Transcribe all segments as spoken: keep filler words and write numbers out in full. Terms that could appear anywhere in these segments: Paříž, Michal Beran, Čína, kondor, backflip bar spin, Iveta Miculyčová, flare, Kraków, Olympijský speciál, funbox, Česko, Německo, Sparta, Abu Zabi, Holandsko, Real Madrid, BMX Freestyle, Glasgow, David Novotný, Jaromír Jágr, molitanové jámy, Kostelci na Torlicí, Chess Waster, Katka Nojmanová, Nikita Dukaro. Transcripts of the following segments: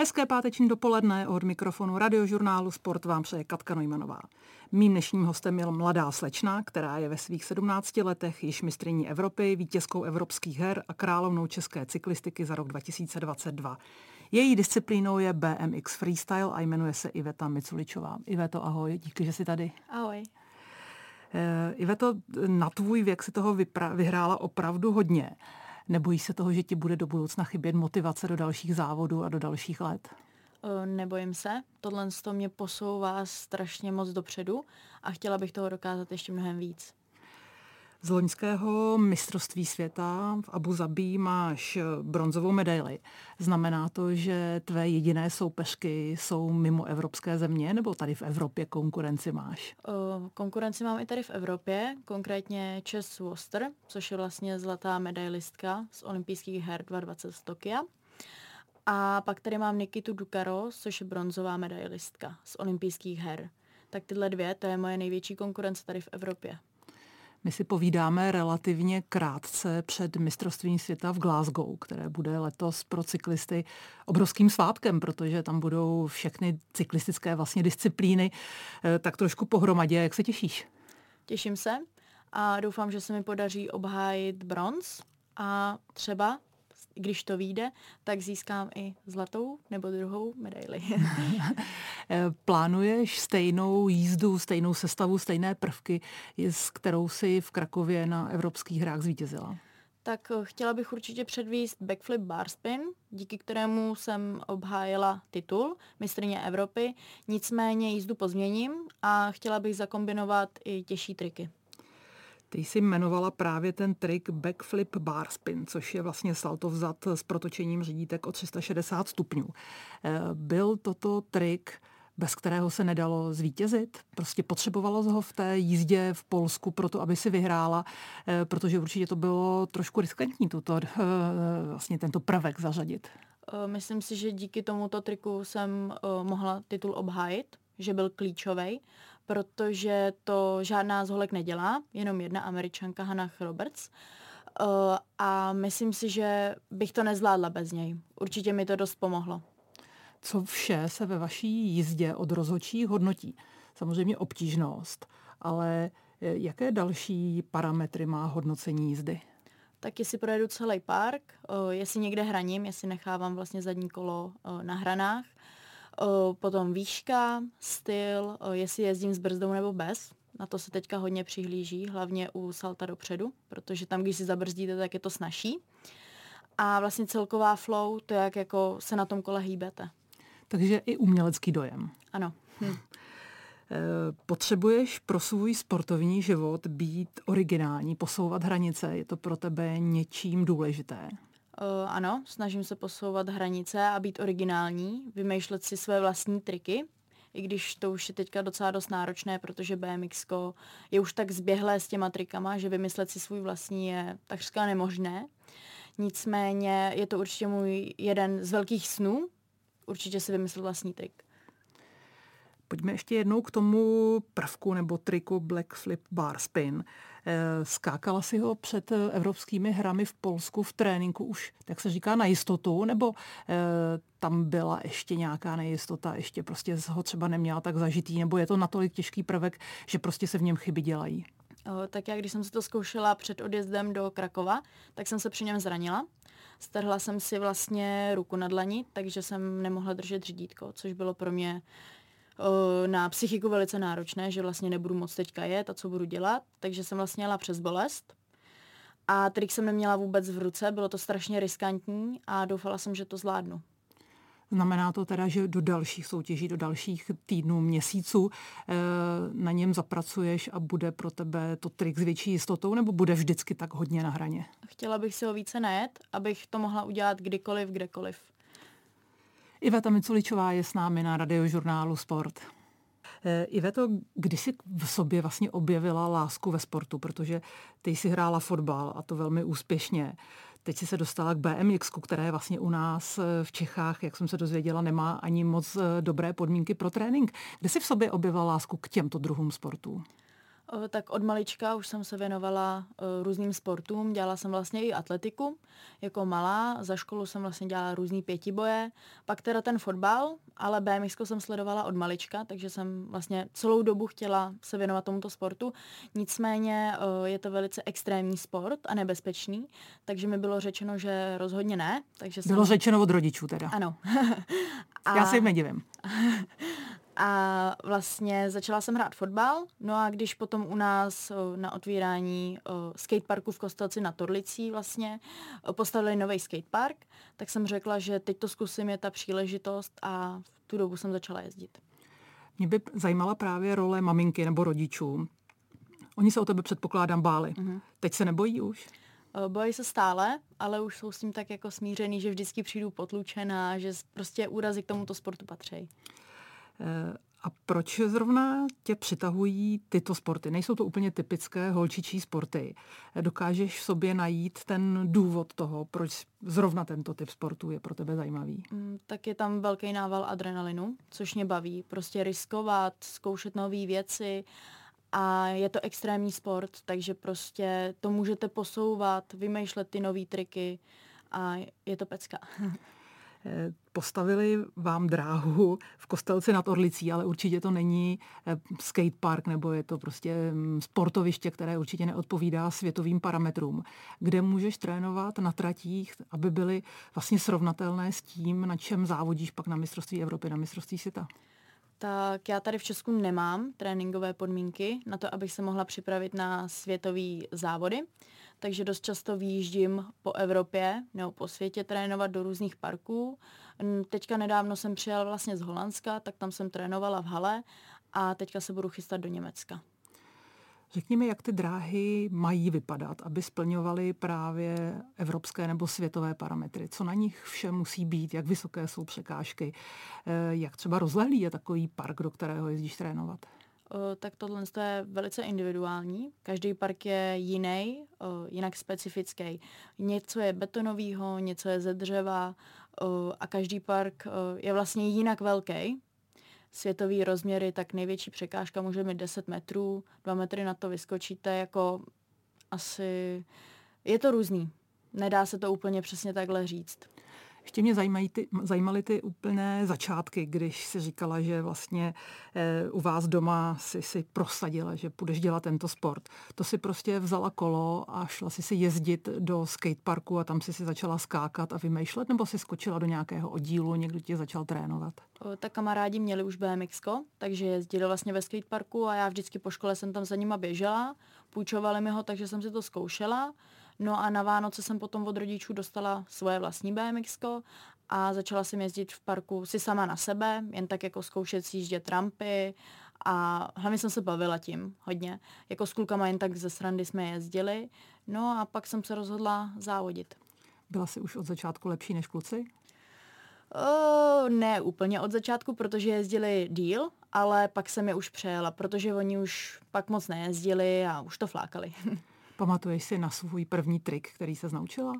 Hezké páteční dopoledne, od mikrofonu radiožurnálu Sport vám přeje Katka Nojmanová. Mým dnešním hostem je mladá slečna, která je ve svých sedmnácti letech již mistryní Evropy, vítězkou evropských her a královnou české cyklistiky za rok dva tisíce dvacet dva. Její disciplínou je B M X Freestyle a jmenuje se Iveta Miculyčová. Iveto, ahoj, díky, že jsi tady. Ahoj. Iveto, na tvůj věk si toho vypra- vyhrála opravdu hodně. Nebojíš se toho, že ti bude do budoucna chybět motivace do dalších závodů a do dalších let? Nebojím se. Tohle to mě posouvá strašně moc dopředu a chtěla bych toho dokázat ještě mnohem víc. Z loňského mistrovství světa v Abu Zabi máš bronzovou medaili. Znamená to, že tvé jediné soupeřky jsou mimo evropské země, nebo tady v Evropě konkurenci máš? Konkurenci mám i tady v Evropě, konkrétně Chess Waster, což je vlastně zlatá medailistka z olympijských her dvacet dvacet z Tokia. A pak tady mám Nikitu Dukaro, což je bronzová medailistka z olympijských her. Tak tyhle dvě, to je moje největší konkurence tady v Evropě. My si povídáme relativně krátce před mistrovstvím světa v Glasgow, které bude letos pro cyklisty obrovským svátkem, protože tam budou všechny cyklistické vlastně disciplíny tak trošku pohromadě. Jak se těšíš? Těším se a doufám, že se mi podaří obhájit bronz a třeba, když to vyjde, tak získám i zlatou nebo druhou medaili. Plánuješ stejnou jízdu, stejnou sestavu, stejné prvky, s kterou jsi v Krakově na evropských hrách zvítězila? Tak chtěla bych určitě předvést backflip bar spin, díky kterému jsem obhájila titul mistryně Evropy, nicméně jízdu pozměním a chtěla bych zakombinovat i těžší triky. Ty jsi jmenovala právě ten trik backflip bar spin, což je vlastně salto vzad s protočením řídítek o tři sta šedesát stupňů. Byl toto trik, bez kterého se nedalo zvítězit? Prostě potřebovalo ho v té jízdě v Polsku proto, aby si vyhrála, protože určitě to bylo trošku riskantní tuto, vlastně tento prvek zařadit. Myslím si, že díky tomuto triku jsem mohla titul obhájit, že byl klíčovej, protože to žádná z holek nedělá, jenom jedna Američanka Hannah Roberts. Uh, a myslím si, že bych to nezvládla bez něj. Určitě mi to dost pomohlo. Co vše se ve vaší jízdě od rozhodčí hodnotí? Samozřejmě obtížnost, ale jaké další parametry má hodnocení jízdy? Tak jestli projedu celý park, uh, jestli někde hraním, jestli nechávám vlastně zadní kolo uh, na hranách, potom výška, styl, jestli jezdím s brzdou nebo bez. Na to se teďka hodně přihlíží, hlavně u salta dopředu, protože tam, když si zabrzdíte, tak je to snazší. A vlastně celková flow, to jak jako se na tom kole hýbete. Takže i umělecký dojem. Ano. Hm. Potřebuješ pro svůj sportovní život být originální, posouvat hranice. Je to pro tebe něčím důležité? Uh, ano, snažím se posouvat hranice a být originální, vymýšlet si své vlastní triky, i když to už je teďka docela dost náročné, protože BMXko je už tak zběhlé s těma trikama, že vymyslet si svůj vlastní je takřka nemožné. Nicméně je to určitě můj jeden z velkých snů, určitě si vymyslet vlastní trik. Pojďme ještě jednou k tomu prvku nebo triku backflip bar spin. Skákala si ho před evropskými hrami v Polsku v tréninku už, jak se říká, na jistotu, nebo tam byla ještě nějaká nejistota, ještě prostě ho třeba neměla tak zažitý, nebo je to natolik těžký prvek, že prostě se v něm chyby dělají? Tak já, když jsem si to zkoušela před odjezdem do Krakova, tak jsem se při něm zranila. Strhla jsem si vlastně ruku na dlani, takže jsem nemohla držet řídítko, což bylo pro mě na psychiku velice náročné, že vlastně nebudu moc teďka jet a co budu dělat, takže jsem vlastně jela přes bolest a trik jsem neměla vůbec v ruce, bylo to strašně riskantní a doufala jsem, že to zvládnu. Znamená to teda, že do dalších soutěží, do dalších týdnů, měsíců na něm zapracuješ a bude pro tebe to trik s větší jistotou, nebo bude vždycky tak hodně na hraně? Chtěla bych si ho více najet, abych to mohla udělat kdykoliv, kdekoliv. Iveta Miculyčová je s námi na radiožurnálu Sport. Iveto, kdy jsi v sobě vlastně objevila lásku ve sportu, protože ty jsi hrála fotbal a to velmi úspěšně. Teď jsi se dostala k BMXku, které vlastně u nás v Čechách, jak jsem se dozvěděla, nemá ani moc dobré podmínky pro trénink. Kde jsi v sobě objevila lásku k těmto druhům sportů? Tak od malička už jsem se věnovala různým sportům, dělala jsem vlastně i atletiku jako malá, za školu jsem vlastně dělala různý pětiboje, pak teda ten fotbal, ale BMXko jsem sledovala od malička, takže jsem vlastně celou dobu chtěla se věnovat tomuto sportu, nicméně je to velice extrémní sport a nebezpečný, takže mi bylo řečeno, že rozhodně ne. Takže jsem... Bylo řečeno od rodičů teda. Ano. a... Já se jim nedivím. A vlastně začala jsem hrát fotbal, no a když potom u nás na otvírání skateparku v Kostelci na Torlicí vlastně postavili nový skatepark, tak jsem řekla, že teď to zkusím, je ta příležitost a v tu dobu jsem začala jezdit. Mě by zajímala právě role maminky nebo rodičů. Oni se o tebe předpokládám báli. Mm-hmm. Teď se nebojí už? Bojí se stále, ale už jsou s tím tak jako smířený, že vždycky přijdu potlučená, že prostě úrazy k tomuto sportu patří. A proč zrovna tě přitahují tyto sporty? Nejsou to úplně typické holčičí sporty. Dokážeš v sobě najít ten důvod toho, proč zrovna tento typ sportu je pro tebe zajímavý? Tak je tam velký nával adrenalinu, což mě baví. Prostě riskovat, zkoušet nové věci a je to extrémní sport, takže prostě to můžete posouvat, vymýšlet ty nové triky a je to pecka. Postavili vám dráhu v Kostelci nad Orlicí, ale určitě to není skatepark, nebo je to prostě sportoviště, které určitě neodpovídá světovým parametrům, kde můžeš trénovat na tratích, aby byly vlastně srovnatelné s tím, na čem závodíš pak na mistrovství Evropy, na mistrovství světa. Tak já tady v Česku nemám tréninkové podmínky na to, abych se mohla připravit na světové závody, takže dost často výjíždím po Evropě nebo po světě trénovat do různých parků. Teďka nedávno jsem přijela vlastně z Holandska, tak tam jsem trénovala v hale a teďka se budu chystat do Německa. Řekni mi, jak ty dráhy mají vypadat, aby splňovaly právě evropské nebo světové parametry. Co na nich vše musí být, jak vysoké jsou překážky, jak třeba rozlehlý je takový park, do kterého jezdíš trénovat? Tak tohle je velice individuální. Každý park je jiný, jinak specifický. Něco je betonového, něco je ze dřeva a každý park je vlastně jinak velký. Světový rozměry, tak největší překážka může mít deset metrů, dva metry na to vyskočíte, jako asi... Je to různý. Nedá se to úplně přesně takhle říct. Ještě mě zajímají ty, zajímaly ty úplné začátky, když jsi říkala, že vlastně eh, u vás doma jsi si prosadila, že půjdeš dělat tento sport. To si prostě vzala kolo a šla jsi si jezdit do skateparku a tam jsi si začala skákat a vymýšlet, nebo jsi skočila do nějakého oddílu, někdo tě začal trénovat? O, tak kamarádi měli už BMXko, takže jezdili vlastně ve skateparku a já vždycky po škole jsem tam za nima běžela, půjčovali mi ho, takže jsem si to zkoušela. No a na Vánoce jsem potom od rodičů dostala svoje vlastní BMXko a začala jsem jezdit v parku si sama na sebe, jen tak jako zkoušet sjíždět rampy a hlavně jsem se bavila tím hodně. Jako s klukama jen tak ze srandy jsme jezdili, no a pak jsem se rozhodla závodit. Byla jsi už od začátku lepší než kluci? O, ne úplně od začátku, protože jezdili díl, ale pak jsem je už přejela, protože oni už pak moc nejezdili a už to flákali. Pamatuješ si na svůj první trik, který se naučila?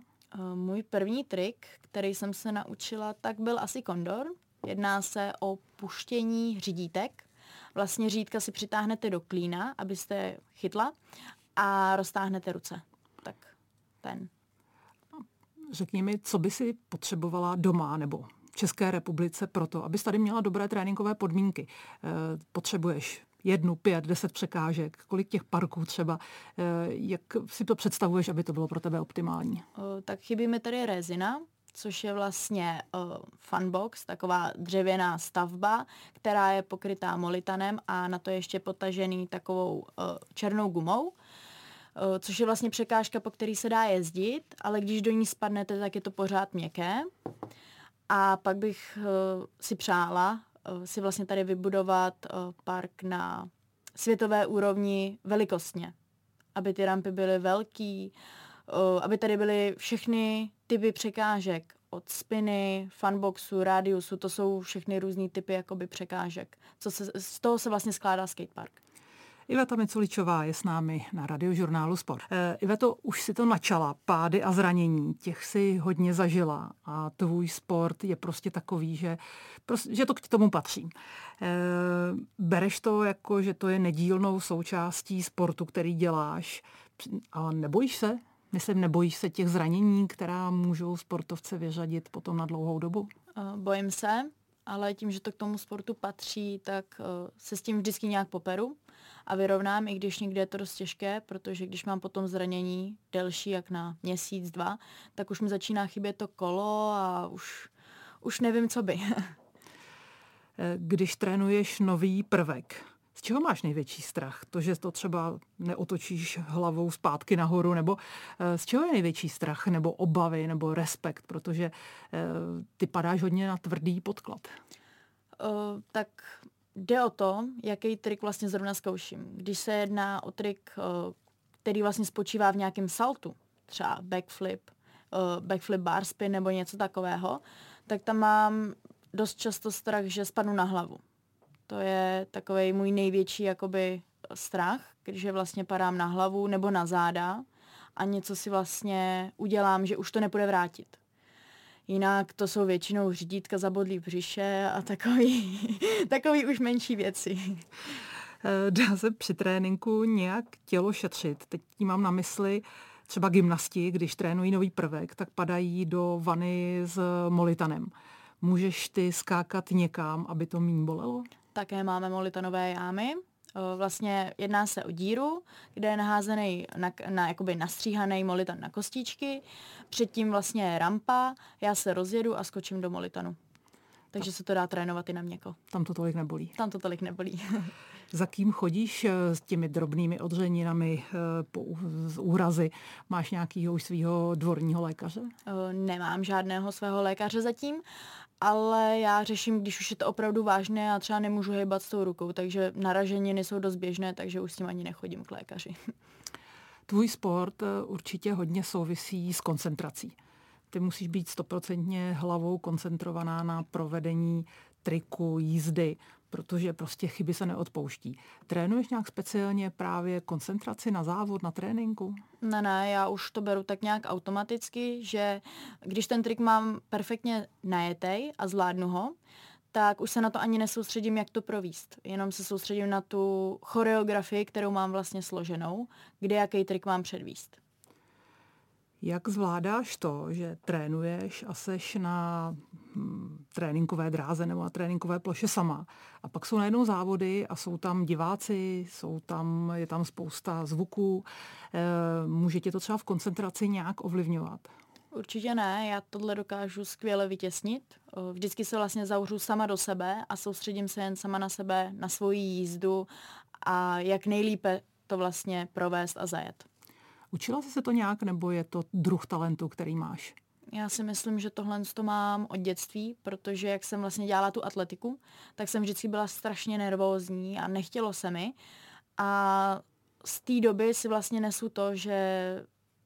Můj první trik, který jsem se naučila, tak byl asi kondor. Jedná se o puštění řídítek. Vlastně řídka si přitáhnete do klína, abyste je chytla a roztáhnete ruce. Tak ten. Řekni mi, co by si potřebovala doma nebo v České republice proto, abys tady měla dobré tréninkové podmínky. Potřebuješ jednu, pět, deset překážek, kolik těch parků třeba, jak si to představuješ, aby to bylo pro tebe optimální? O, tak chybí mi tady rezina, což je vlastně o, funbox, taková dřevěná stavba, která je pokrytá molitanem a na to je ještě potažený takovou o, černou gumou, o, což je vlastně překážka, po který se dá jezdit, ale když do ní spadnete, tak je to pořád měkké. A pak bych o, si přála si vlastně tady vybudovat park na světové úrovni velikostně. Aby ty rampy byly velký, aby tady byly všechny typy překážek od spiny, funboxu, radiusu, to jsou všechny různý typy jakoby překážek. Co se, z toho se vlastně skládá skatepark. Iveta Miculyčová je s námi na Radiožurnálu Sport. E, Iveto, už si to načala, pády a zranění, těch si hodně zažila a tvůj sport je prostě takový, že, prostě, že to k tomu patří. E, bereš to jako, že to je nedílnou součástí sportu, který děláš, a nebojíš se? Myslím, nebojíš se těch zranění, která můžou sportovce vyřadit potom na dlouhou dobu? Bojím se, ale tím, že to k tomu sportu patří, tak se s tím vždycky nějak poperu a vyrovnám, i když někde je to dost těžké, protože když mám potom zranění delší jak na měsíc, dva, tak už mi začíná chybět to kolo a už, už nevím, co by. Když trénuješ nový prvek, z čeho máš největší strach? To, že to třeba neotočíš hlavou zpátky nahoru, nebo z čeho je největší strach, nebo obavy, nebo respekt, protože ty padáš hodně na tvrdý podklad. Uh, tak jde o to, jaký trik vlastně zrovna zkouším. Když se jedná o trik, který vlastně spočívá v nějakém saltu, třeba backflip, backflip bar spin nebo něco takového, tak tam mám dost často strach, že spadnu na hlavu. To je takovej můj největší jakoby strach, když vlastně padám na hlavu nebo na záda a něco si vlastně udělám, že už to nepůjde vrátit. Jinak to jsou většinou řídítka, zabodlý břiše a takový, takový už menší věci. Dá se při tréninku nějak tělo šetřit? Teď tím mám na mysli třeba gymnasti, když trénují nový prvek, tak padají do vany s molitanem. Můžeš ty skákat někam, aby to míň bolelo? Také máme molitanové jámy. Vlastně jedná se o díru, kde je naházený, na, na, jakoby nastříhaný molitan na kostičky. Předtím vlastně je rampa, já se rozjedu a skočím do molitanu. Takže se to dá trénovat i na měko. Tam to tolik nebolí. Tam to tolik nebolí. Za kým chodíš s těmi drobnými odřeninami, z úrazy? Máš nějakýho už svýho dvorního lékaře? Nemám žádného svého lékaře zatím, ale já řeším, když už je to opravdu vážné a třeba nemůžu hejbat s tou rukou, takže naraženiny jsou dost běžné, takže už s tím ani nechodím k lékaři. Tvůj sport určitě hodně souvisí s koncentrací. Ty musíš být stoprocentně hlavou koncentrovaná na provedení triku, jízdy, protože prostě chyby se neodpouští. Trénuješ nějak speciálně právě koncentraci na závod, na tréninku? Ne, ne, já už to beru tak nějak automaticky, že když ten trik mám perfektně najetej a zvládnu ho, tak už se na to ani nesoustředím, jak to províst. Jenom se soustředím na tu choreografii, kterou mám vlastně složenou, kde jaký trik mám předvíst. Jak zvládáš to, že trénuješ a seš na hm, tréninkové dráze nebo na tréninkové ploše sama? A pak jsou najednou závody a jsou tam diváci, jsou tam, je tam spousta zvuků. E, může tě to třeba v koncentraci nějak ovlivňovat? Určitě ne, já tohle dokážu skvěle vytěsnit. Vždycky se vlastně zauřu sama do sebe a soustředím se jen sama na sebe, na svoji jízdu a jak nejlépe to vlastně provést a zajet. Učila jsi se to nějak, nebo je to druh talentu, který máš? Já si myslím, že tohle to mám od dětství, protože jak jsem vlastně dělala tu atletiku, tak jsem vždycky byla strašně nervózní a nechtělo se mi. A z té doby si vlastně nesu to, že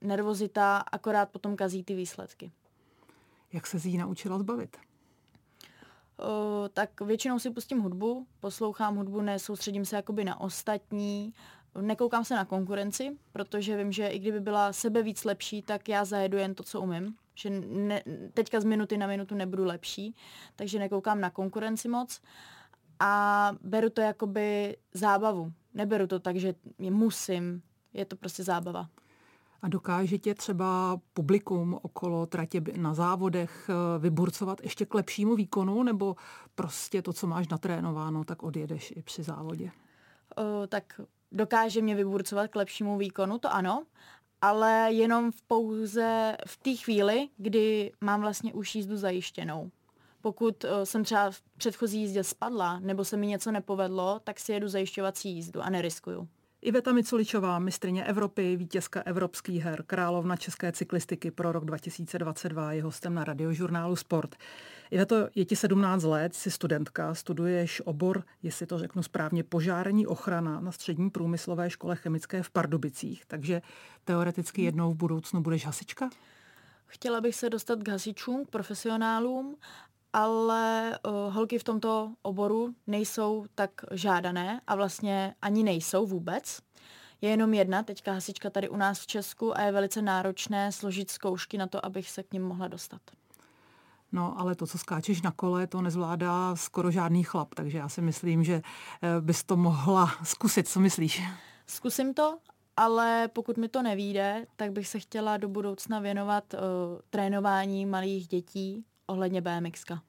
nervozita akorát potom kazí ty výsledky. Jak se jí naučila zbavit? Uh, tak většinou si pustím hudbu, poslouchám hudbu, nesoustředím se jakoby na ostatní, nekoukám se na konkurenci, protože vím, že i kdyby byla sebe víc lepší, tak já zajedu jen to, co umím. Že ne, teďka z minuty na minutu nebudu lepší, takže nekoukám na konkurenci moc a beru to jakoby zábavu. Neberu to tak, že musím, je to prostě zábava. A dokáže tě třeba publikum okolo tratě na závodech vyburcovat ještě k lepšímu výkonu, nebo prostě to, co máš natrénováno, tak odjedeš i při závodě? O, tak dokáže mě vyburcovat k lepšímu výkonu, to ano, ale jenom v pouze v té chvíli, kdy mám vlastně už jízdu zajištěnou. Pokud jsem třeba v předchozí jízdě spadla, nebo se mi něco nepovedlo, tak si jedu zajišťovací jízdu a neriskuju. Iveta Miculyčová, mistryně Evropy, vítězka evropských her, královna české cyklistiky pro rok dva tisíce dvacet dva, je hostem na Radiožurnálu Sport. Iveto, je ti sedmnáct let, jsi studentka, studuješ obor, jestli to řeknu správně, požární ochrana na Střední průmyslové škole chemické v Pardubicích, takže teoreticky jednou v budoucnu budeš hasička? Chtěla bych se dostat k hasičům, k profesionálům, ale uh, holky v tomto oboru nejsou tak žádané a vlastně ani nejsou vůbec. Je jenom jedna, teďka hasička tady u nás v Česku a je velice náročné složit zkoušky na to, abych se k nim mohla dostat. No, ale to, co skáčeš na kole, to nezvládá skoro žádný chlap, takže já si myslím, že bys to mohla zkusit. Co myslíš? Zkusím to, ale pokud mi to nevyjde, tak bych se chtěla do budoucna věnovat uh, trénování malých dětí ohledně BMXka.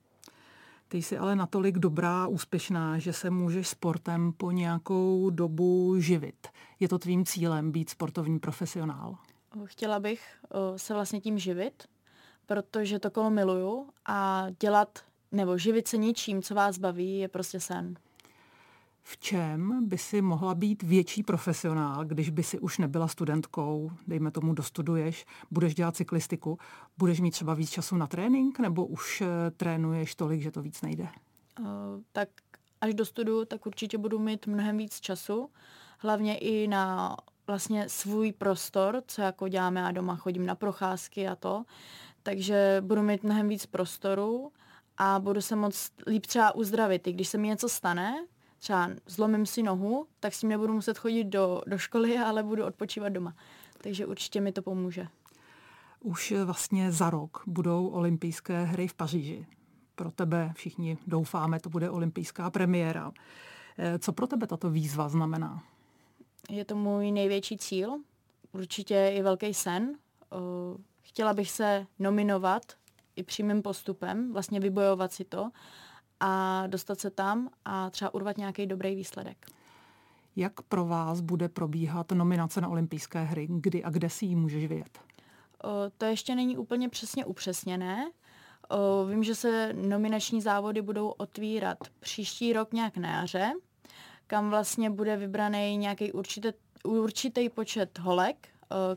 Ty jsi ale natolik dobrá, úspěšná, že se můžeš sportem po nějakou dobu živit. Je to tvým cílem být sportovní profesionál? Chtěla bych uh, se vlastně tím živit, protože to kolo miluju a dělat nebo živit se něčím, co vás baví, je prostě sen. V čem by si mohla být větší profesionál, když by si už nebyla studentkou, dejme tomu dostuduješ, budeš dělat cyklistiku, budeš mít třeba víc času na trénink, nebo už trénuješ tolik, že to víc nejde? Uh, tak až dostuduju, tak určitě budu mít mnohem víc času, hlavně i na vlastně svůj prostor, co jako děláme já doma, chodím na procházky a to, takže budu mít mnohem víc prostoru a budu se moc líp třeba uzdravit. I když se mi něco stane, třeba zlomím si nohu, tak s tím nebudu muset chodit do, do školy, ale budu odpočívat doma. Takže určitě mi to pomůže. Už vlastně za rok budou olympijské hry v Paříži. Pro tebe všichni doufáme, to bude olympijská premiéra. Co pro tebe tato výzva znamená? Je to můj největší cíl, určitě je velký sen. Chtěla bych se nominovat i přímým postupem, vlastně vybojovat si to a dostat se tam a třeba urvat nějaký dobrý výsledek. Jak pro vás bude probíhat nominace na olympijské hry? Kdy a kde si ji můžeš vyjet? To ještě není úplně přesně upřesněné. Vím, že se nominační závody budou otvírat příští rok nějak na jaře, kam vlastně bude vybraný nějaký určitý, určitý počet holek,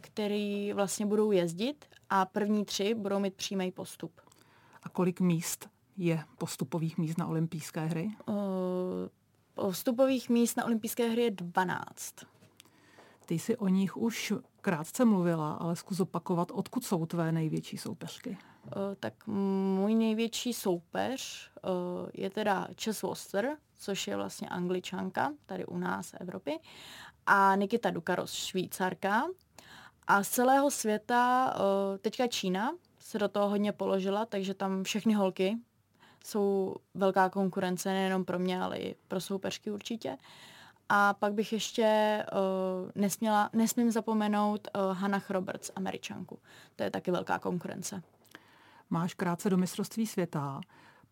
který vlastně budou jezdit a první tři budou mít přímý postup. A kolik míst je postupových míst na olympijské hry? Uh, postupových míst na olympijské hry je dvanáct. Ty jsi o nich už krátce mluvila, ale zkus opakovat, odkud jsou tvé největší soupeřky? Uh, tak můj největší soupeř uh, je teda Chess Waster, což je vlastně Angličanka, tady u nás v Evropě, a Nikita Dukaro, Švýcarka. A z celého světa uh, teďka Čína se do toho hodně položila, takže tam všechny holky jsou velká konkurence, nejenom pro mě, ale i pro soupeřky určitě. A pak bych ještě uh, nesměla, nesmím zapomenout uh, Hannah Roberts, Američanku. To je taky velká konkurence. Máš krátce do mistrovství světa,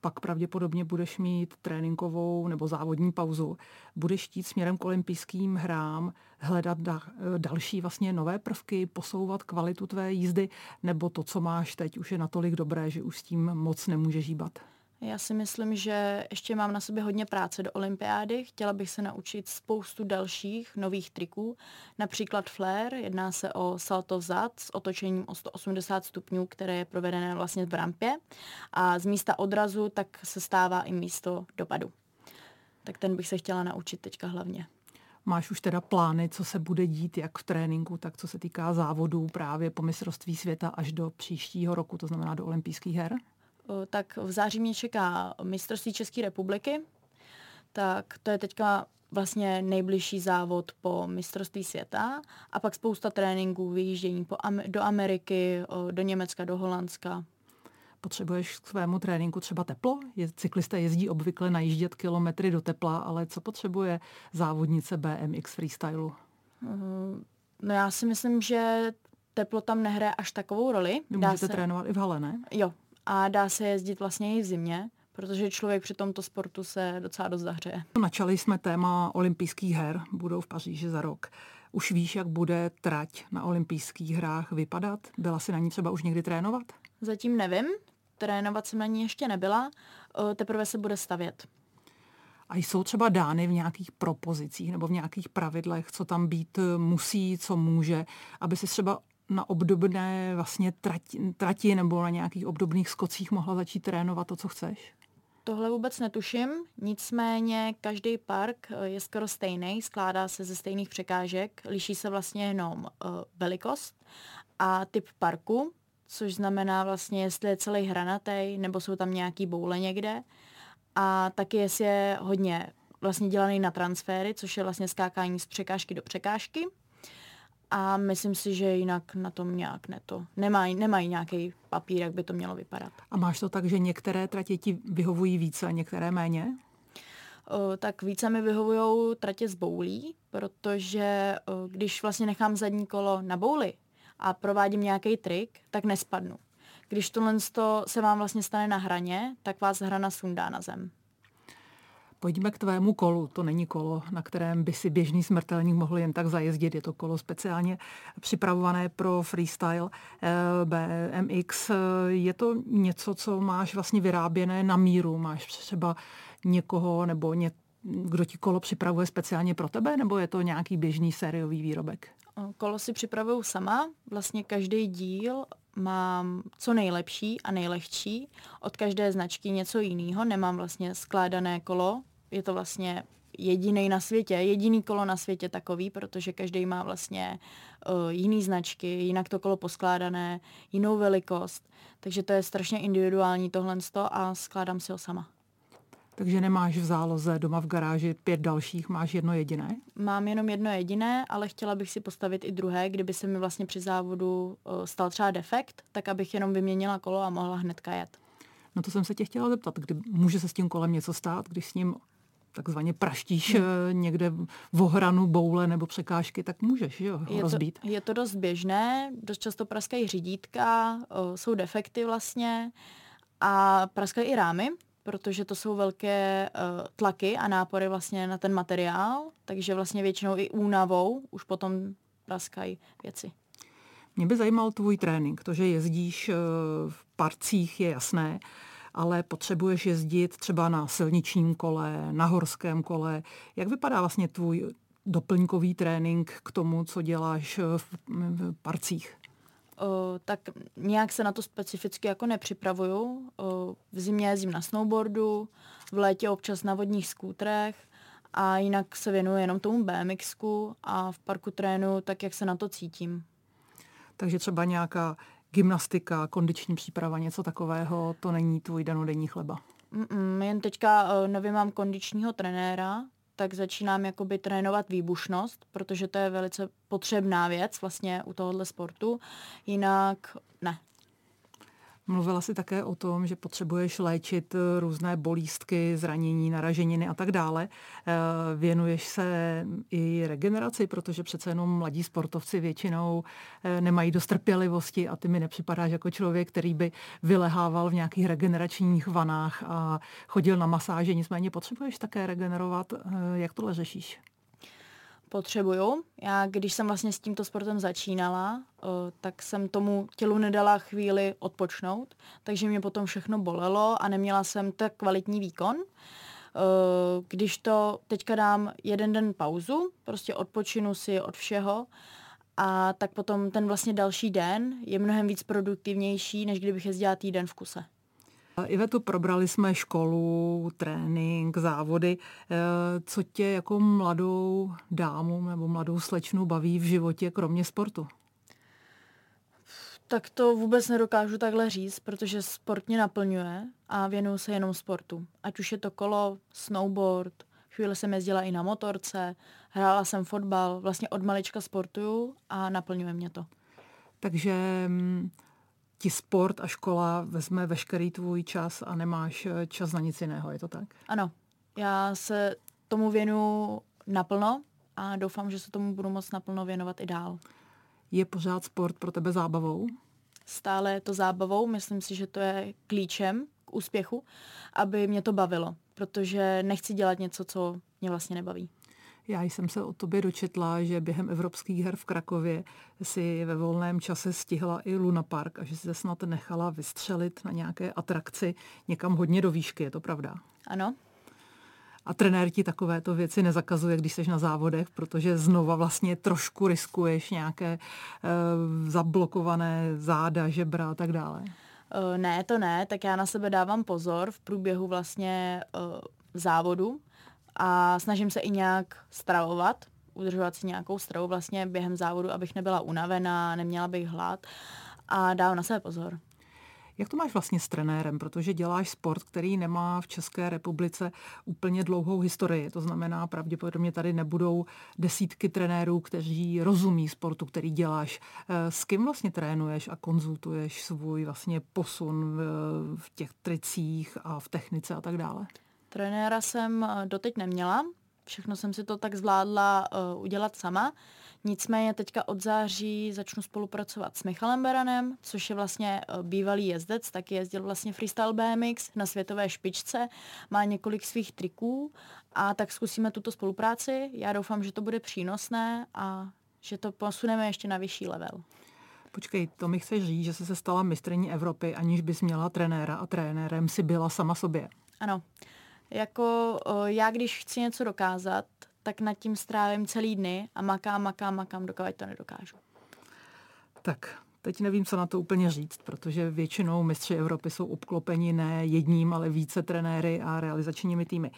pak pravděpodobně budeš mít tréninkovou nebo závodní pauzu. Budeš chtít směrem k olympijským hrám hledat da, další vlastně nové prvky, posouvat kvalitu tvé jízdy, nebo to, co máš teď, už je natolik dobré, že už s tím moc nemůžeš hýbat? Já si myslím, že ještě mám na sobě hodně práce do olympiády. Chtěla bych se naučit spoustu dalších nových triků, například flare. Jedná se o salto vzad s otočením o sto osmdesát stupňů, které je provedené vlastně v rampě. A z místa odrazu tak se stává i místo dopadu. Tak ten bych se chtěla naučit teďka hlavně. Máš už teda plány, co se bude dít jak v tréninku, tak co se týká závodů právě po mistrovství světa až do příštího roku, to znamená do olympijských her? Tak v září mě čeká mistrovství České republiky, tak to je teďka vlastně nejbližší závod po mistrovství světa a pak spousta tréninků, vyjíždění po Am- do Ameriky, do Německa, do Holandska. Potřebuješ k svému tréninku třeba teplo? Je, cyklisté jezdí obvykle najíždět kilometry do tepla, ale co potřebuje závodnice bé em iks freestylu? Uh, no já si myslím, že teplo tam nehraje až takovou roli. Vy Dá můžete se... trénovat i v hale, ne? Jo. A dá se jezdit vlastně i v zimě, protože člověk při tomto sportu se docela dost zahřeje. Načali jsme téma olympijských her, budou v Paříži za rok. Už víš, jak bude trať na olympijských hrách vypadat? Byla jsi na ní třeba už někdy trénovat? Zatím nevím, trénovat jsem na ní ještě nebyla, teprve se bude stavět. A jsou třeba dány v nějakých propozicích nebo v nějakých pravidlech, co tam být musí, co může, aby si třeba na obdobné vlastně trati, trati nebo na nějakých obdobných skocích mohla začít trénovat to, co chceš? Tohle vůbec netuším, nicméně každý park je skoro stejný, skládá se ze stejných překážek, liší se vlastně jenom velikost a typ parku, což znamená vlastně, jestli je celý hranatej, nebo jsou tam nějaký boule někde. A taky jestli je hodně vlastně dělaný na transféry, což je vlastně skákání z překážky do překážky. A myslím si, že jinak na tom nějak neto. Nemají, nemají nějaký papír, jak by to mělo vypadat. A máš to tak, že některé tratě ti vyhovují více a některé méně? O, tak více mi vyhovujou tratě z boulí, protože o, když vlastně nechám zadní kolo na bouli a provádím nějaký trik, tak nespadnu. Když tohle se vám vlastně stane na hraně, tak vás hrana sundá na zem. Pojďme k tvému kolu. To není kolo, na kterém by si běžný smrtelník mohl jen tak zajezdit. Je to kolo speciálně připravované pro freestyle B M X. Je to něco, co máš vlastně vyráběné na míru? Máš třeba někoho nebo ně, kdo ti kolo připravuje speciálně pro tebe? Nebo je to nějaký běžný sériový výrobek? Kolo si připravuju sama. Vlastně každý díl mám co nejlepší a nejlehčí. Od každé značky něco jiného. Nemám vlastně skládané kolo. Je to vlastně jediný na světě, jediný kolo na světě takový, protože každý má vlastně uh, jiný značky, jinak to kolo poskládané, jinou velikost. Takže to je strašně individuální tohle a skládám si ho sama. Takže nemáš v záloze doma v garáži pět dalších, máš jedno jediné? Mám jenom jedno jediné, ale chtěla bych si postavit i druhé, kdyby se mi vlastně při závodu stal třeba defekt, tak abych jenom vyměnila kolo a mohla hnedka jet. No to jsem se tě chtěla zeptat, kdy může se s tím kolem něco stát, když s ním takzvaně praštíš hmm. někde v ohranu, boule nebo překážky, tak můžeš jo, ho je rozbít. To, je to dost běžné, dost často praskají řídítka, jsou defekty vlastně a praskají i rámy, protože to jsou velké uh, tlaky a nápory vlastně na ten materiál, takže vlastně většinou i únavou už potom praskají věci. Mě by zajímal tvůj trénink, to, že jezdíš uh, v parcích, je jasné, ale potřebuješ jezdit třeba na silničním kole, na horském kole. Jak vypadá vlastně tvůj doplňkový trénink k tomu, co děláš v, v parcích? O, tak nějak se na to specificky jako nepřipravuju. O, v zimě jezdím na snowboardu, v létě občas na vodních skútrech a jinak se věnuju jenom tomu BMXku a v parku trénuju tak, jak se na to cítím. Takže třeba nějaká gymnastika, kondiční příprava, něco takového, to není tvůj denodenní chleba? Mm-mm, jen teďka o, nově mám kondičního trenéra, tak začínám jakoby trénovat výbušnost, protože to je velice potřebná věc vlastně u tohohle sportu, jinak ne. Mluvila jsi také o tom, že potřebuješ léčit různé bolístky, zranění, naraženiny a tak dále. Věnuješ se i regeneraci, protože přece jenom mladí sportovci většinou nemají dost trpělivosti a ty mi nepřipadáš jako člověk, který by vylehával v nějakých regeneračních vanách a chodil na masáže. Nicméně potřebuješ také regenerovat. Jak tohle řešíš? Potřebuju. Já, když jsem vlastně s tímto sportem začínala, tak jsem tomu tělu nedala chvíli odpočnout, takže mě potom všechno bolelo a neměla jsem tak kvalitní výkon. Když to teďka dám jeden den pauzu, prostě odpočinu si od všeho, a tak potom ten vlastně další den je mnohem víc produktivnější, než kdybych jezdila týden v kuse. Ivetu, probrali jsme školu, trénink, závody. Co tě jako mladou dámu nebo mladou slečnu baví v životě, kromě sportu? Tak to vůbec nedokážu takhle říct, protože sport mě naplňuje a věnuju se jenom sportu. Ať už je to kolo, snowboard, chvíli jsem jezdila i na motorce, hrála jsem fotbal, vlastně od malička sportuju a naplňuje mě to. Takže ti sport a škola vezme veškerý tvůj čas a nemáš čas na nic jiného, je to tak? Ano, já se tomu věnuju naplno a doufám, že se tomu budu moc naplno věnovat i dál. Je pořád sport pro tebe zábavou? Stále je to zábavou, myslím si, že to je klíčem k úspěchu, aby mě to bavilo, protože nechci dělat něco, co mě vlastně nebaví. Já jsem se o tobě dočetla, že během evropských her v Krakově si ve volném čase stihla i lunapark a že se snad nechala vystřelit na nějaké atrakci někam hodně do výšky, je to pravda? Ano. A trenér ti takovéto věci nezakazuje, když jsi na závodech, protože znova vlastně trošku riskuješ nějaké e, zablokované záda, žebra a tak dále. E, ne, to ne, tak já na sebe dávám pozor v průběhu vlastně e, závodu. A snažím se i nějak stravovat, udržovat si nějakou stravu vlastně během závodu, abych nebyla unavená, neměla bych hlad a dávám na sebe pozor. Jak to máš vlastně s trenérem? Protože děláš sport, který nemá v České republice úplně dlouhou historii. To znamená, pravděpodobně tady nebudou desítky trenérů, kteří rozumí sportu, který děláš. S kým vlastně trénuješ a konzultuješ svůj vlastně posun v těch tricích a v technice a tak dále? Trenéra jsem doteď neměla. Všechno jsem si to tak zvládla uh, udělat sama. Nicméně teďka od září začnu spolupracovat s Michalem Beranem, což je vlastně uh, bývalý jezdec, taky jezdil vlastně freestyle B M X na světové špičce, má několik svých triků a tak zkusíme tuto spolupráci. Já doufám, že to bude přínosné a že to posuneme ještě na vyšší level. Počkej, to mi chceš říct, že jsi se stala mistryní Evropy, aniž bys měla trenéra a trenérem si byla sama sobě. Ano. Jako já, když chci něco dokázat, tak nad tím strávím celý dny a makám, makám, makám, dokud to nedokážu. Tak, teď nevím, co na to úplně říct, protože většinou mistři Evropy jsou obklopeni ne jedním, ale více trenéry a realizačními týmy.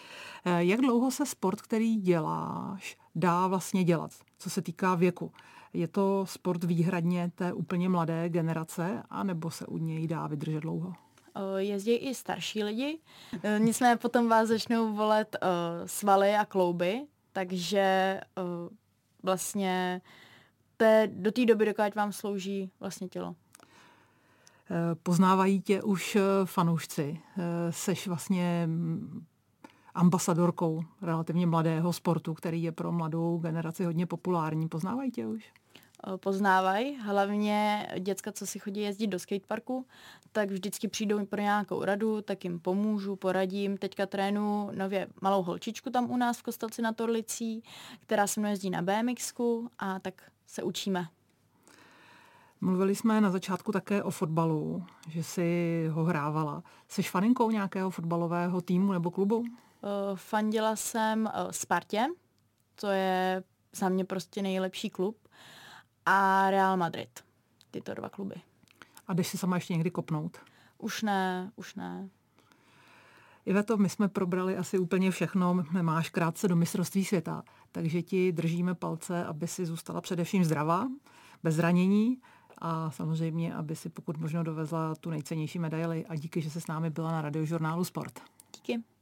Jak dlouho se sport, který děláš, dá vlastně dělat, co se týká věku? Je to sport výhradně té úplně mladé generace, anebo se u něj dá vydržet dlouho? Jezdí i starší lidi, nicméně potom vás začnou volet uh, svaly a klouby, takže uh, vlastně té, do té doby, dokud vám slouží vlastně tělo. Poznávají tě už fanoušci, seš vlastně ambasadorkou relativně mladého sportu, který je pro mladou generaci hodně populární, poznávají tě už? Poznávají, hlavně děcka, co si chodí jezdit do skateparku, tak vždycky přijdou pro nějakou radu, tak jim pomůžu, poradím. Teďka trénu nově malou holčičku tam u nás v Kostelci na Torlicí, která se mnou jezdí na BMXku a tak se učíme. Mluvili jsme na začátku také o fotbalu, že jsi ho hrávala. Jsi faninkou nějakého fotbalového týmu nebo klubu? Fandila jsem Spartě, to je za mě prostě nejlepší klub. A Real Madrid. Tyto dva kluby. A jdeš si sama ještě někdy kopnout? Už ne, už ne. Iveto, my jsme probrali asi úplně všechno. Máš krátce do mistrovství světa, takže ti držíme palce, aby si zůstala především zdravá, bez zranění a samozřejmě, aby si pokud možno dovezla tu nejcennější medaili. A díky, že se s námi byla na Radiožurnálu Sport. Díky.